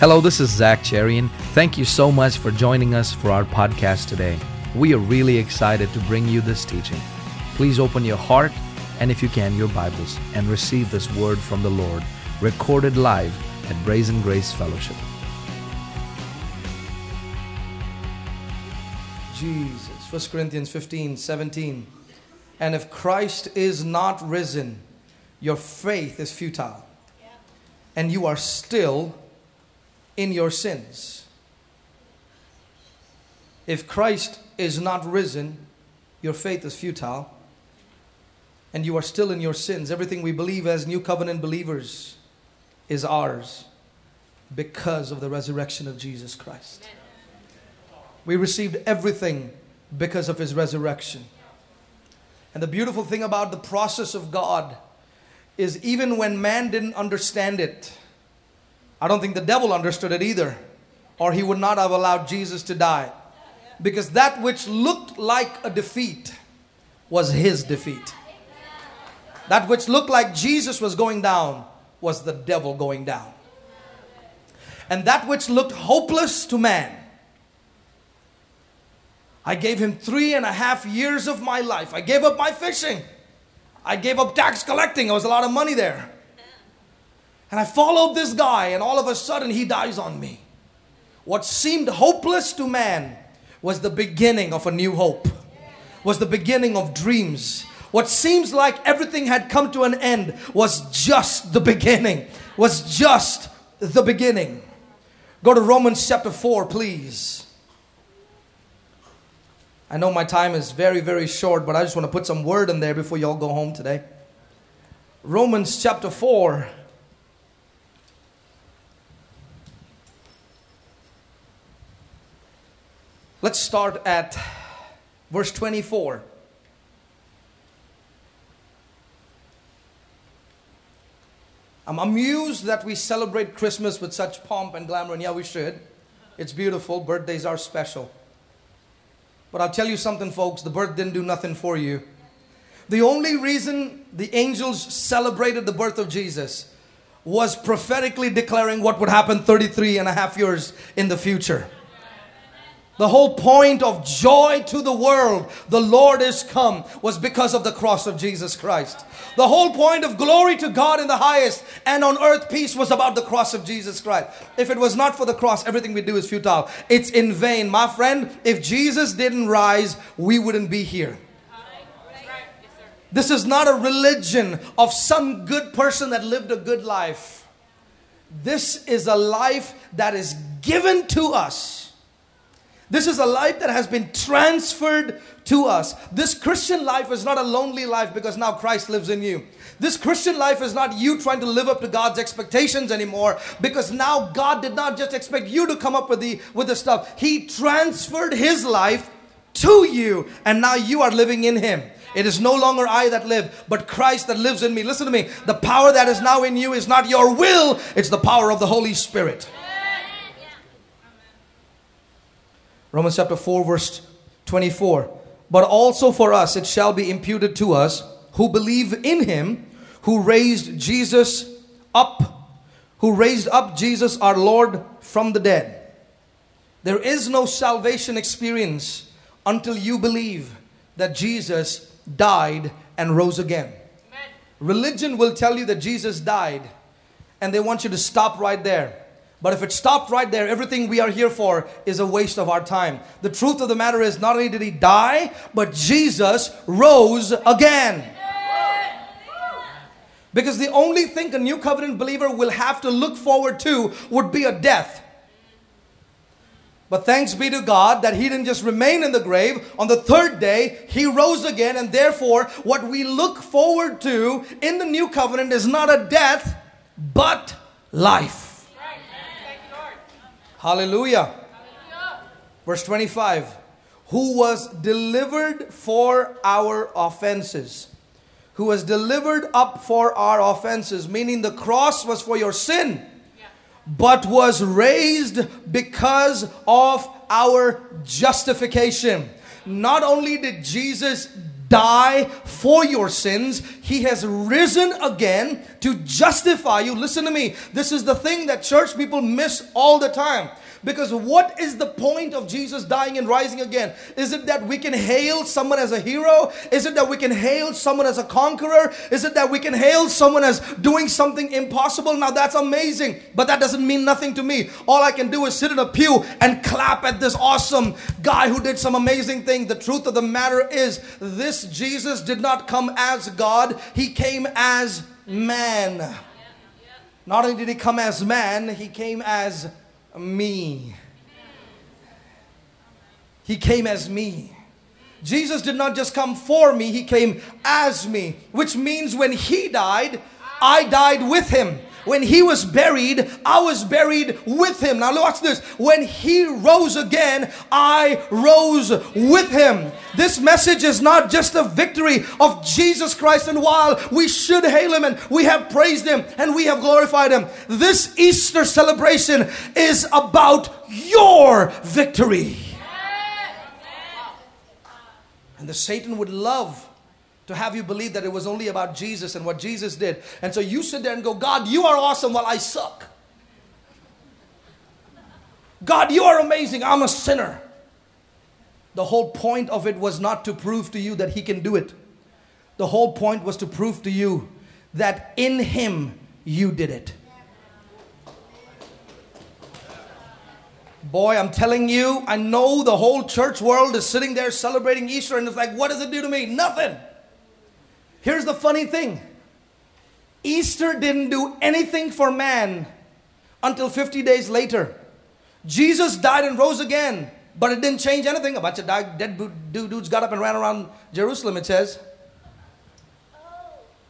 Hello, this is Zach Cherian. Thank you so much for joining us for our podcast today. We are really excited to bring you this teaching. Please open your heart and, if you can, your Bibles and receive this word from the Lord, recorded live at Brazen Grace Fellowship. Jesus, 1 Corinthians 15:17. And if Christ is not risen, your faith is futile, and you are still in your sins. If Christ is not risen, your faith is futile, and you are still in your sins. Everything we believe as new covenant believers is ours because of the resurrection of Jesus Christ. Amen. We received everything because of His resurrection. And the beautiful thing about the process of God is even when man didn't understand it, I don't think the devil understood it either, or he would not have allowed Jesus to die. Because that which looked like a defeat was his defeat. That which looked like Jesus was going down was the devil going down. And that which looked hopeless to man, I gave him 3.5 years of my life. I gave up my fishing. I gave up tax collecting. There was a lot of money there. And I followed this guy, and all of a sudden he dies on me. What seemed hopeless to man was the beginning of a new hope, was the beginning of dreams. What seems like everything had come to an end was just the beginning, was just the beginning. Go to Romans chapter 4, please. I know my time is very, very short, but I just want to put some word in there before y'all go home today. Romans chapter 4. Let's start at verse 24. I'm amused that we celebrate Christmas with such pomp and glamour, and yeah, we should. It's beautiful. Birthdays are special. But I'll tell you something, folks, the birth didn't do nothing for you. The only reason the angels celebrated the birth of Jesus was prophetically declaring what would happen 33.5 years in the future. The whole point of joy to the world, the Lord is come, was because of the cross of Jesus Christ. The whole point of glory to God in the highest and on earth peace was about the cross of Jesus Christ. If it was not for the cross, everything we do is futile. It's in vain. My friend, if Jesus didn't rise, we wouldn't be here. This is not a religion of some good person that lived a good life. This is a life that is given to us. This is a life that has been transferred to us. This Christian life is not a lonely life because now Christ lives in you. This Christian life is not you trying to live up to God's expectations anymore because now God did not just expect you to come up with the stuff. He transferred His life to you, and now you are living in Him. It is no longer I that live, but Christ that lives in me. Listen to me. The power that is now in you is not your will. It's the power of the Holy Spirit. Romans chapter 4 verse 24. But also for us it shall be imputed to us who believe in Him who raised Jesus up, our Lord from the dead. There is no salvation experience until you believe that Jesus died and rose again. Amen. Religion will tell you that Jesus died and they want you to stop right there. But if it stopped right there, everything we are here for is a waste of our time. The truth of the matter is, not only did He die, but Jesus rose again. Because the only thing a new covenant believer will have to look forward to would be a death. But thanks be to God that He didn't just remain in the grave. On the third day, He rose again. And therefore, what we look forward to in the new covenant is not a death, but life. Hallelujah. Verse 25. Who was delivered for our offenses. Who was delivered up for our offenses. Meaning the cross was for your sin. But was raised because of our justification. Not only did Jesus die for your sins. He has risen again to justify you. Listen to me. This is the thing that church people miss all the time. Because what is the point of Jesus dying and rising again? Is it that we can hail someone as a hero? Is it that we can hail someone as a conqueror? Is it that we can hail someone as doing something impossible? Now that's amazing, but that doesn't mean nothing to me. All I can do is sit in a pew and clap at this awesome guy who did some amazing thing. The truth of the matter is, this Jesus did not come as God. He came as man. Not only did he come as man, he came as me. He came as me. Jesus did not just come for me, he came as me, which means when he died, I died with him. When he was buried, I was buried with him. Now watch this. When he rose again, I rose with him. This message is not just a victory of Jesus Christ. And while we should hail him and we have praised him and we have glorified him, this Easter celebration is about your victory. And the Satan would love to have you believe that it was only about Jesus and what Jesus did. And so you sit there and go, God, you are awesome while I suck. God, you are amazing. I'm a sinner. The whole point of it was not to prove to you that he can do it. The whole point was to prove to you that in him you did it. Boy, I'm telling you, I know the whole church world is sitting there celebrating Easter and it's like, what does it do to me? Nothing. Here's the funny thing. Easter didn't do anything for man until 50 days later. Jesus died and rose again, but it didn't change anything. A bunch of dead dudes got up and ran around Jerusalem, it says.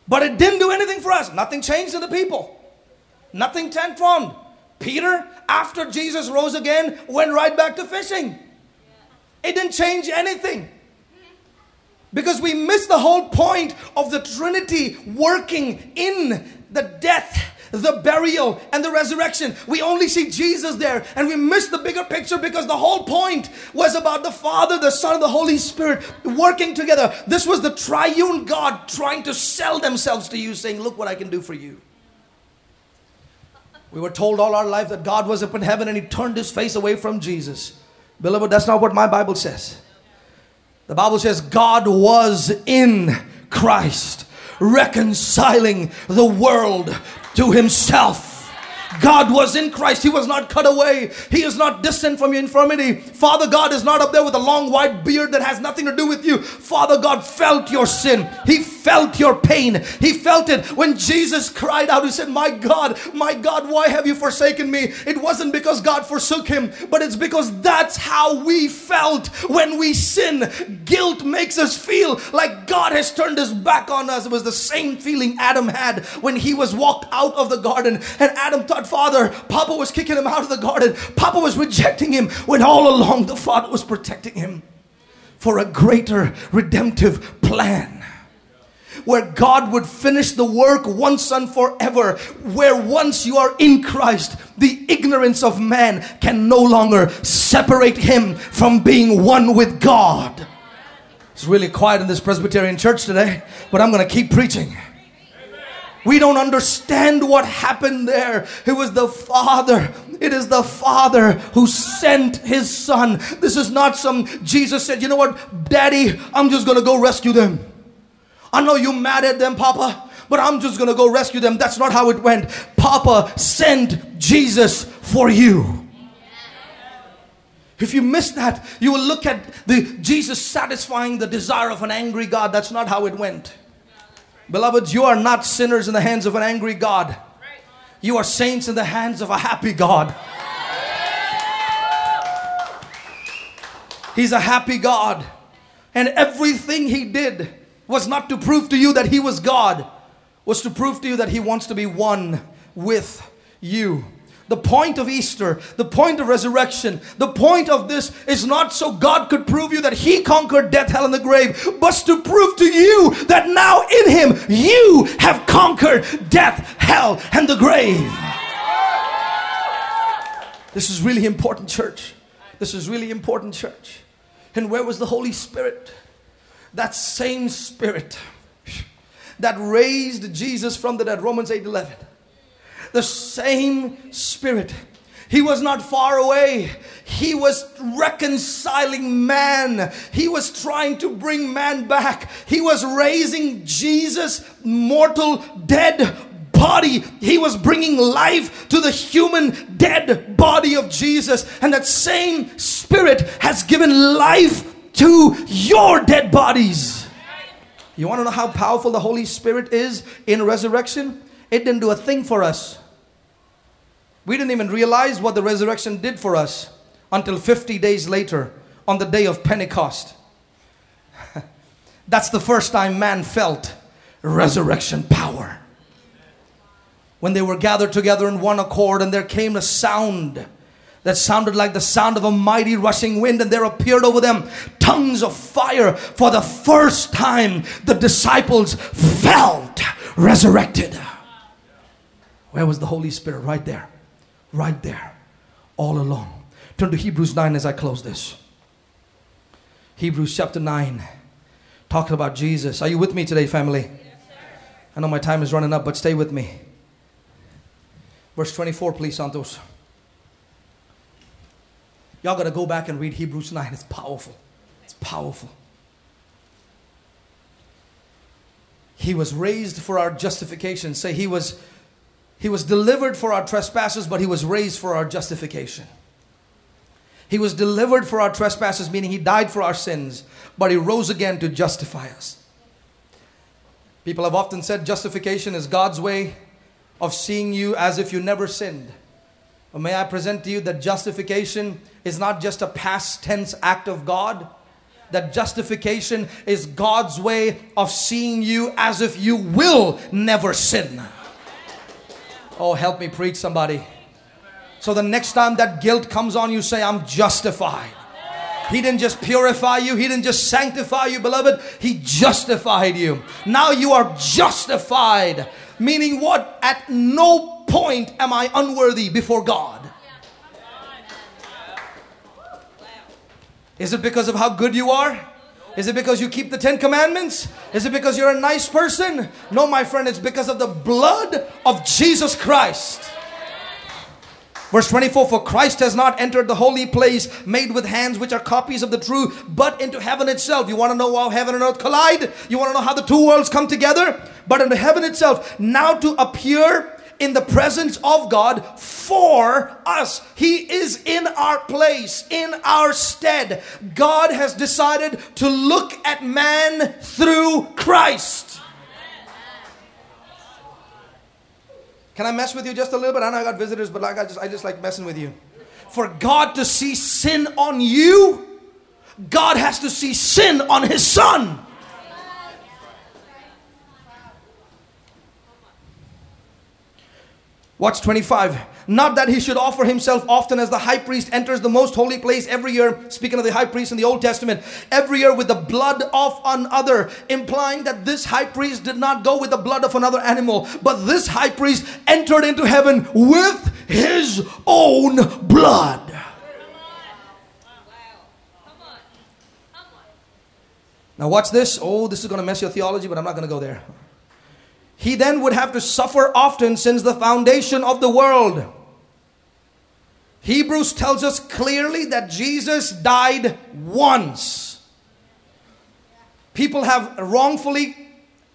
But it didn't do anything for us. Nothing changed to the people. Nothing transformed. Peter, after Jesus rose again, went right back to fishing. It didn't change anything. Because we miss the whole point of the Trinity working in the death, the burial, and the resurrection. We only see Jesus there and we miss the bigger picture because the whole point was about the Father, the Son, and the Holy Spirit working together. This was the triune God trying to sell themselves to you, saying, look what I can do for you. We were told all our life that God was up in heaven and he turned his face away from Jesus. Beloved, that's not what my Bible says. The Bible says God was in Christ, reconciling the world to himself. God was in Christ. He was not cut away. He is not distant from your infirmity. Father God is not up there with a long white beard that has nothing to do with you. Father God felt your sin. He felt your pain. He felt it. When Jesus cried out, he said, my God, why have you forsaken me? It wasn't because God forsook him, but it's because that's how we felt when we sin. Guilt makes us feel like God has turned his back on us. It was the same feeling Adam had when he was walked out of the garden. And Adam thought, Father, Papa was kicking him out of the garden. Papa was rejecting him when all along the Father was protecting him for a greater redemptive plan, where God would finish the work once and forever, where once you are in Christ, the ignorance of man can no longer separate him from being one with God. It's really quiet in this Presbyterian church today, but I'm going to keep preaching. We don't understand what happened there. It was the Father. It is the Father who sent his Son. This is not some Jesus said, you know what, Daddy, I'm just going to go rescue them. I know you're mad at them, Papa, but I'm just going to go rescue them. That's not how it went. Papa sent Jesus for you. If you miss that, you will look at the Jesus satisfying the desire of an angry God. That's not how it went. Beloved, you are not sinners in the hands of an angry God. You are saints in the hands of a happy God. He's a happy God. And everything he did was not to prove to you that he was God, was to prove to you that he wants to be one with you. The point of Easter, the point of resurrection, the point of this is not so God could prove you that he conquered death, hell, and the grave, but to prove to you that now in him you have conquered death, hell, and the grave. This is really important, church. This is really important, church. And where was the Holy Spirit? that same Spirit that raised Jesus from the dead, Romans 8:11. The same Spirit. He was not far away. He was reconciling man. He was trying to bring man back. He was raising Jesus' mortal dead body. He was bringing life to the human dead body of Jesus. And that same Spirit has given life to your dead bodies. You want to know how powerful the Holy Spirit is in resurrection? It didn't do a thing for us. We didn't even realize what the resurrection did for us until 50 days later on the day of Pentecost. That's the first time man felt resurrection power. When they were gathered together in one accord, and there came a sound that sounded like the sound of a mighty rushing wind, and there appeared over them tongues of fire. For the first time, the disciples felt resurrected. Where was the Holy Spirit? Right there. Right there. All along. Turn to Hebrews 9 as I close this. Hebrews chapter 9. Talking about Jesus. Are you with me today, family? Yes, sir. I know my time is running up, but stay with me. Verse 24, please, Santos. Y'all got to go back and read Hebrews 9. It's powerful. It's powerful. He was raised for our justification. Say, He was delivered for our trespasses, but He was raised for our justification. He was delivered for our trespasses, meaning He died for our sins, but He rose again to justify us. People have often said justification is God's way of seeing you as if you never sinned. But may I present to you that justification is not just a past tense act of God. That justification is God's way of seeing you as if you will never sin. Oh, help me preach, somebody. So the next time that guilt comes on you, say, I'm justified. He didn't just purify you. He didn't just sanctify you, beloved. He justified you. Now you are justified. Meaning what? At no point am I unworthy before God. Is it because of how good you are? Is it because you keep the 10 commandments? Is it because you're a nice person? No, my friend, it's because of the blood of Jesus Christ. Verse 24, for Christ has not entered the holy place made with hands, which are copies of the true, but into heaven itself. You want to know how heaven and earth collide? You want to know how the two worlds come together? But into heaven itself, now to appear in the presence of God for us. He is in our place, in our stead. God has decided to look at man through Christ. Can I mess with you just a little bit? I know I got visitors, but I just like messing with you. For God to see sin on you, God has to see sin on His Son. Watch 25. Not that He should offer Himself often, as the high priest enters the most holy place every year. Speaking of the high priest in the Old Testament. Every year with the blood of another. Implying that this high priest did not go with the blood of another animal. But this high priest entered into heaven with his own blood. Come on. Wow. Come on. Come on. Now watch this. Oh, this is going to mess your theology, but I'm not going to go there. He then would have to suffer often since the foundation of the world. Hebrews tells us clearly that Jesus died once. People have wrongfully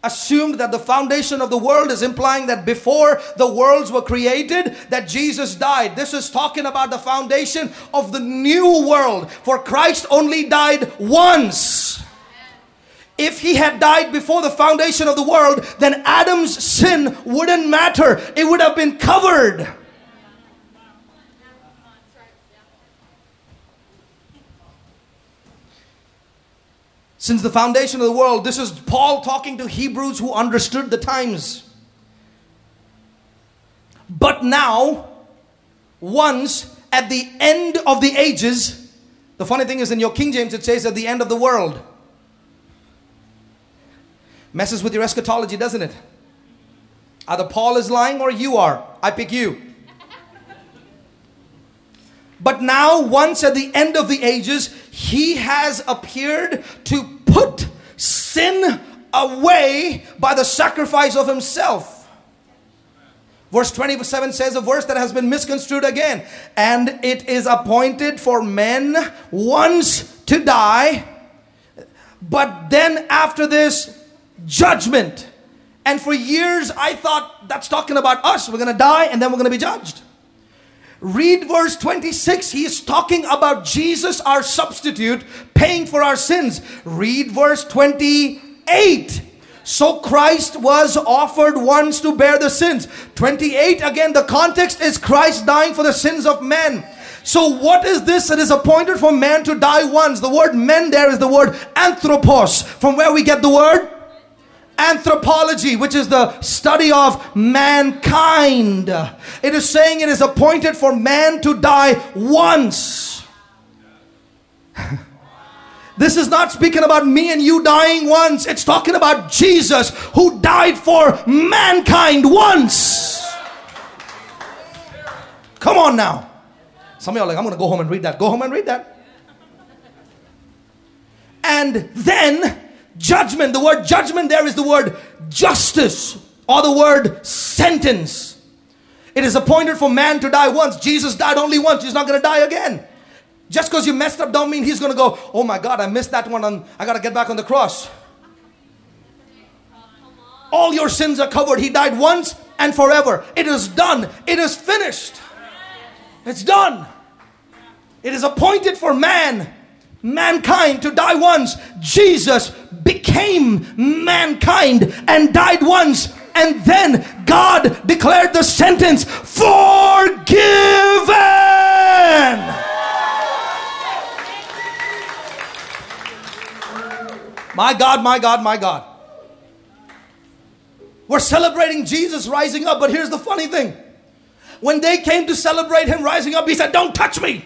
assumed that the foundation of the world is implying that before the worlds were created, that Jesus died. This is talking about the foundation of the new world. For Christ only died once. If He had died before the foundation of the world, then Adam's sin wouldn't matter. It would have been covered. Since the foundation of the world, this is Paul talking to Hebrews who understood the times. But now, once at the end of the ages, the funny thing is in your King James it says at the end of the world. Messes with your eschatology, doesn't it? Either Paul is lying or you are. I pick you. But now, once at the end of the ages, He has appeared to put away by the sacrifice of himself. Verse 27 says a verse that has been misconstrued again. And it is appointed for men once to die, but then after this, judgment. And for years I thought that's talking about us. We're going to die and then we're going to be judged. Read verse 26. He is talking about Jesus, our substitute, paying for our sins. Read verse 28. So Christ was offered once to bear the sins. 28, again, the context is Christ dying for the sins of men. So what is this? It is appointed for man to die once. The word men there is the word anthropos, from where we get the word anthropology, which is the study of mankind. It is saying it is appointed for man to die once. This is not speaking about me and you dying once. It's talking about Jesus, who died for mankind once. Come on now. Some of you are like, I'm going to go home and read that. Go home and read that. And then judgment. The word judgment there is the word justice, or the word sentence. It is appointed for man to die once. Jesus died only once. He's not going to die again. Just because you messed up don't mean he's going to go, oh my God, I missed that one. I got to get back on the cross. All your sins are covered. He died once and forever. It is done. It is finished. It's done. It is appointed for mankind to die once. Jesus became mankind and died once, and then God declared the sentence, forgiven. My God, my God, my God. We're celebrating Jesus rising up, but here's the funny thing. When they came to celebrate him rising up, he said, don't touch me.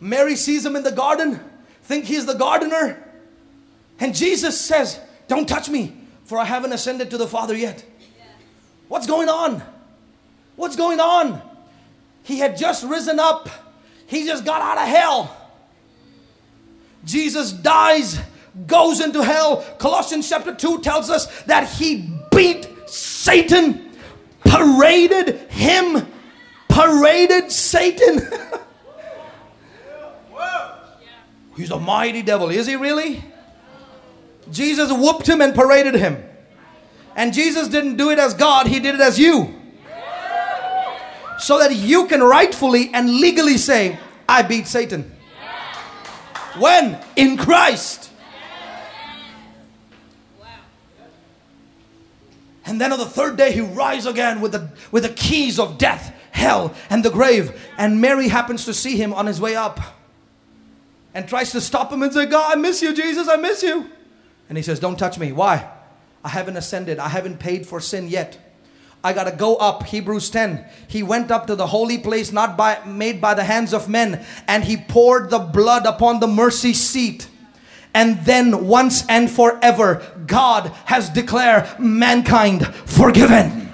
Mary sees him in the garden, think he's the gardener. And Jesus says, don't touch me, for I haven't ascended to the Father yet. Yes. What's going on? What's going on? He had just risen up. He just got out of hell. Jesus dies, goes into hell. Colossians chapter 2 tells us that he beat Satan, paraded Satan. He's a mighty devil. Is he really? Jesus whooped him and paraded him. And Jesus didn't do it as God. He did it as you. So that you can rightfully and legally say, I beat Satan. When? In Christ. And then on the third day, he rises again with the keys of death, hell, and the grave. And Mary happens to see him on his way up, and tries to stop him and say, God, I miss you, Jesus, I miss you. And he says, don't touch me. Why? I haven't ascended. I haven't paid for sin yet. I got to go up. Hebrews 10. He went up to the holy place made by the hands of men, and he poured the blood upon the mercy seat. And then once and forever, God has declared mankind forgiven.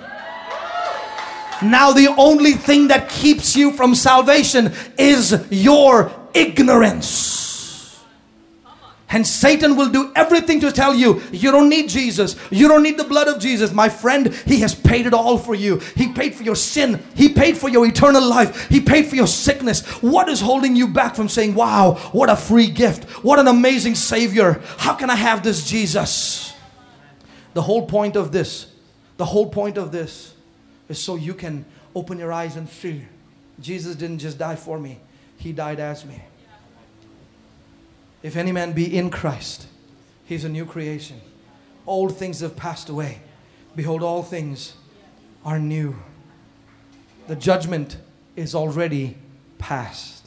Now the only thing that keeps you from salvation is your ignorance. And Satan will do everything to tell you, you don't need Jesus. You don't need the blood of Jesus. My friend, he has paid it all for you. He paid for your sin. He paid for your eternal life. He paid for your sickness. What is holding you back from saying, wow, what a free gift. What an amazing Savior. How can I have this Jesus? The whole point of this is so you can open your eyes and see, Jesus didn't just die for me. He died as me. If any man be in Christ, he's a new creation. Old things have passed away. Behold, all things are new. The judgment is already past,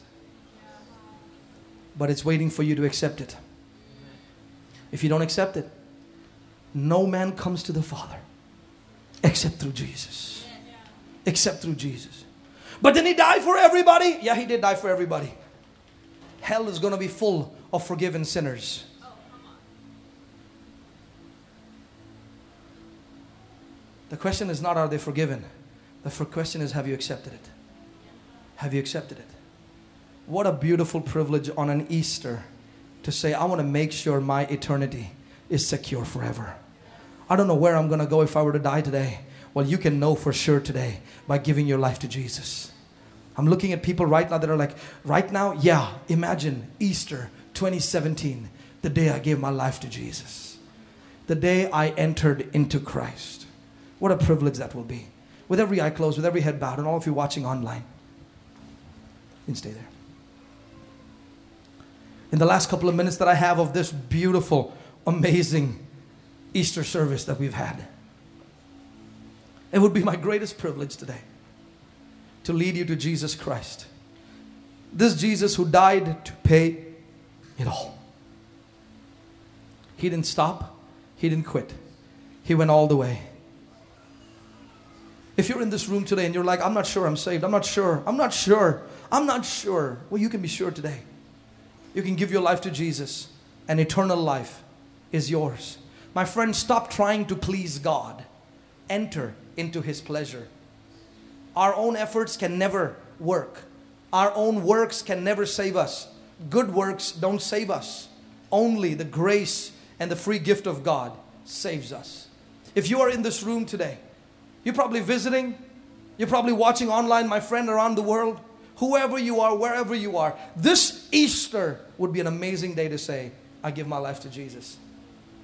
but it's waiting for you to accept it. If you don't accept it, no man comes to the Father except through Jesus. Except through Jesus. But didn't he die for everybody? Yeah, he did die for everybody. Hell is going to be full of forgiven sinners. Oh, come on. The question is not, are they forgiven? The question is, have you accepted it? Have you accepted it? What a beautiful privilege on an Easter to say, I want to make sure my eternity is secure forever. I don't know where I'm going to go if I were to die today. Well, you can know for sure today by giving your life to Jesus. I'm looking at people right now that are like, right now, yeah, imagine Easter 2017, the day I gave my life to Jesus. The day I entered into Christ. What a privilege that will be. With every eye closed, with every head bowed, and all of you watching online. You can stay there. In the last couple of minutes that I have of this beautiful, amazing Easter service that we've had, it would be my greatest privilege today to lead you to Jesus Christ. This Jesus who died to pay it all. He didn't stop. He didn't quit. He went all the way. If you're in this room today and you're like, I'm not sure I'm saved. I'm not sure. Well, you can be sure today. You can give your life to Jesus and eternal life is yours. My friend, stop trying to please God. Enter into His pleasure. Our own efforts can never work. Our own works can never save us. Good works don't save us. Only the grace and the free gift of God saves us. If you are in this room today, you're probably visiting, you're probably watching online, my friend, around the world. Whoever you are, wherever you are, this Easter would be an amazing day to say, I give my life to Jesus.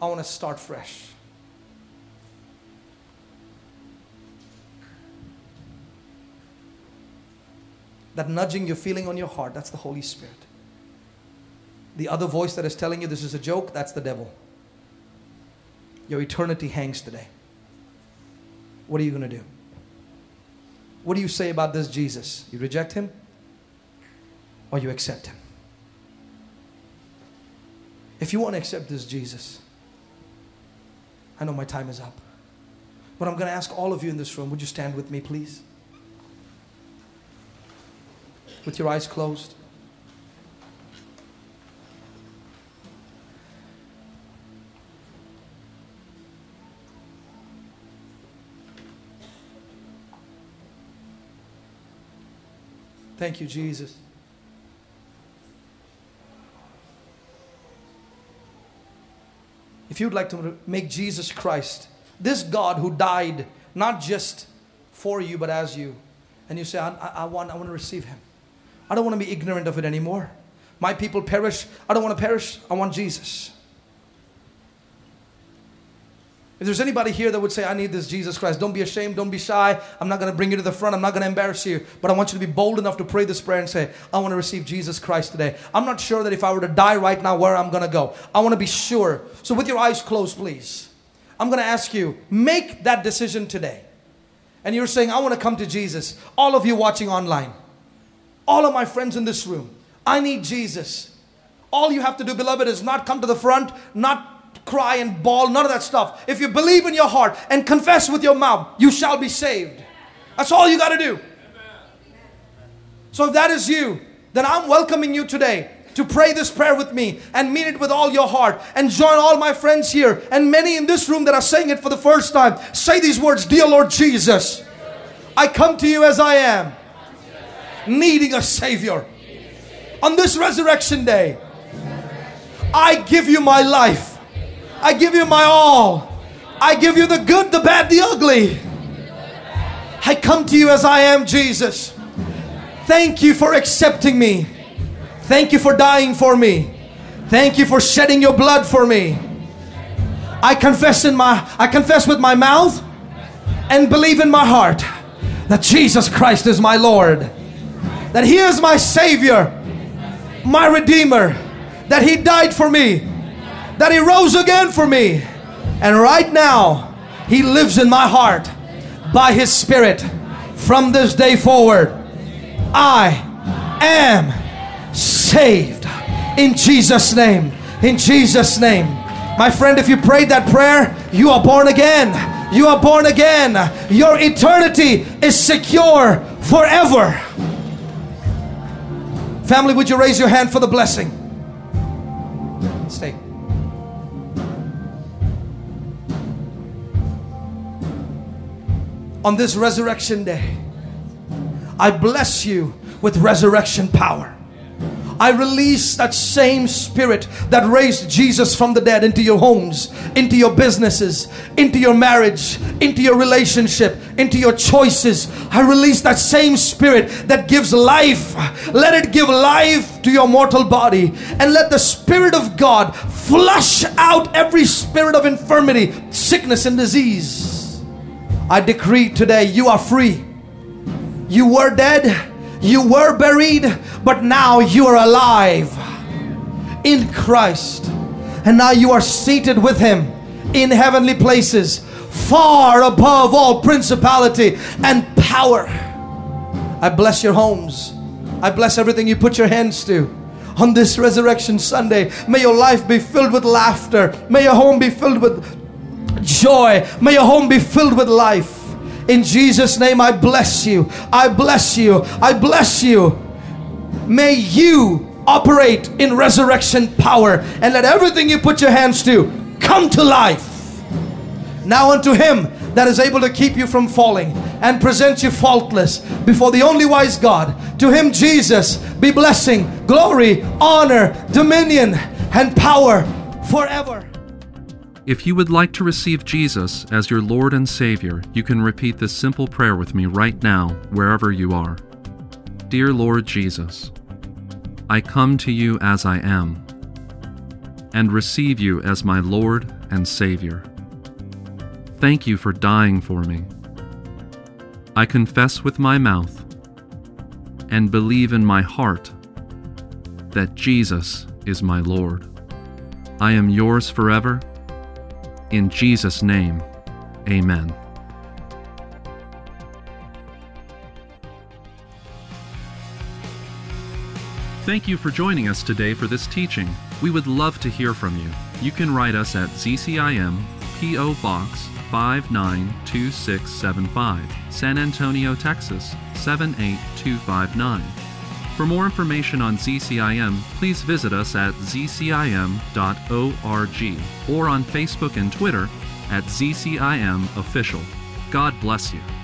I want to start fresh. That nudging you're feeling on your heart, that's the Holy Spirit. The other voice that is telling you this is a joke, that's the devil. Your eternity hangs today. What are you going to do? What do you say about this Jesus? You reject Him or you accept Him? If you want to accept this Jesus, I know my time is up, but I'm going to ask all of you in this room, would you stand with me, please? With your eyes closed. Thank you, Jesus. If you'd like to make Jesus Christ, this God who died, not just for you, but as you, and you say, I want to receive Him. I don't want to be ignorant of it anymore. My people perish. I don't want to perish. I want Jesus. If there's anybody here that would say, I need this Jesus Christ, don't be ashamed, don't be shy. I'm not going to bring you to the front. I'm not going to embarrass you. But I want you to be bold enough to pray this prayer and say, I want to receive Jesus Christ today. I'm not sure that if I were to die right now where I'm going to go. I want to be sure. So with your eyes closed, please. I'm going to ask you, make that decision today. And you're saying, I want to come to Jesus. All of you watching online. All of my friends in this room. I need Jesus. All you have to do, beloved, is not come to the front, not cry and bawl, none of that stuff. If you believe in your heart and confess with your mouth, you shall be saved. That's all you got to do. So if that is you, then I'm welcoming you today to pray this prayer with me and mean it with all your heart and join all my friends here and many in this room that are saying it for the first time. Say these words, dear Lord Jesus, I come to you as I am, needing a Savior. On this resurrection day, I give you my life. I give you my all. I give you the good, the bad, the ugly. I come to you as I am, Jesus. Thank you for accepting me. Thank you for dying for me. Thank you for shedding your blood for me. I confess with my mouth and believe in my heart that Jesus Christ is my Lord. That He is my Savior, my Redeemer. That He died for me. That He rose again for me. And right now, He lives in my heart by His Spirit. From this day forward, I am saved. In Jesus' name. In Jesus' name. My friend, if you prayed that prayer, you are born again. You are born again. Your eternity is secure forever. Family, would you raise your hand for the blessing? Stay. On this resurrection day, I bless you with resurrection power. I release that same spirit that raised Jesus from the dead into your homes, into your businesses, into your marriage, into your relationship, into your choices. I release that same spirit that gives life. Let it give life to your mortal body, and let the Spirit of God flush out every spirit of infirmity, sickness and disease. I decree today you are free. You were dead, you were buried, but now you are alive in Christ, and now you are seated with Him in heavenly places, far above all principality and power. I bless your homes. I bless everything you put your hands to. On this Resurrection Sunday, may your life be filled with laughter. May your home be filled with joy. May your home be filled with life. In Jesus' name, I bless you. I bless you. I bless you. May you operate in resurrection power, and let everything you put your hands to come to life. Now unto Him that is able to keep you from falling and present you faultless before the only wise God, to Him, Jesus, be blessing, glory, honor, dominion, and power forever. If you would like to receive Jesus as your Lord and Savior, you can repeat this simple prayer with me right now, wherever you are. Dear Lord Jesus, I come to you as I am and receive you as my Lord and Savior. Thank you for dying for me. I confess with my mouth and believe in my heart that Jesus is my Lord. I am yours forever. In Jesus' name, amen. Thank you for joining us today for this teaching. We would love to hear from you. You can write us at ZCIM, P.O. Box 592675, San Antonio, Texas 78259. For more information on ZCIM, please visit us at zcim.org or on Facebook and Twitter at ZCIMOfficial. God bless you.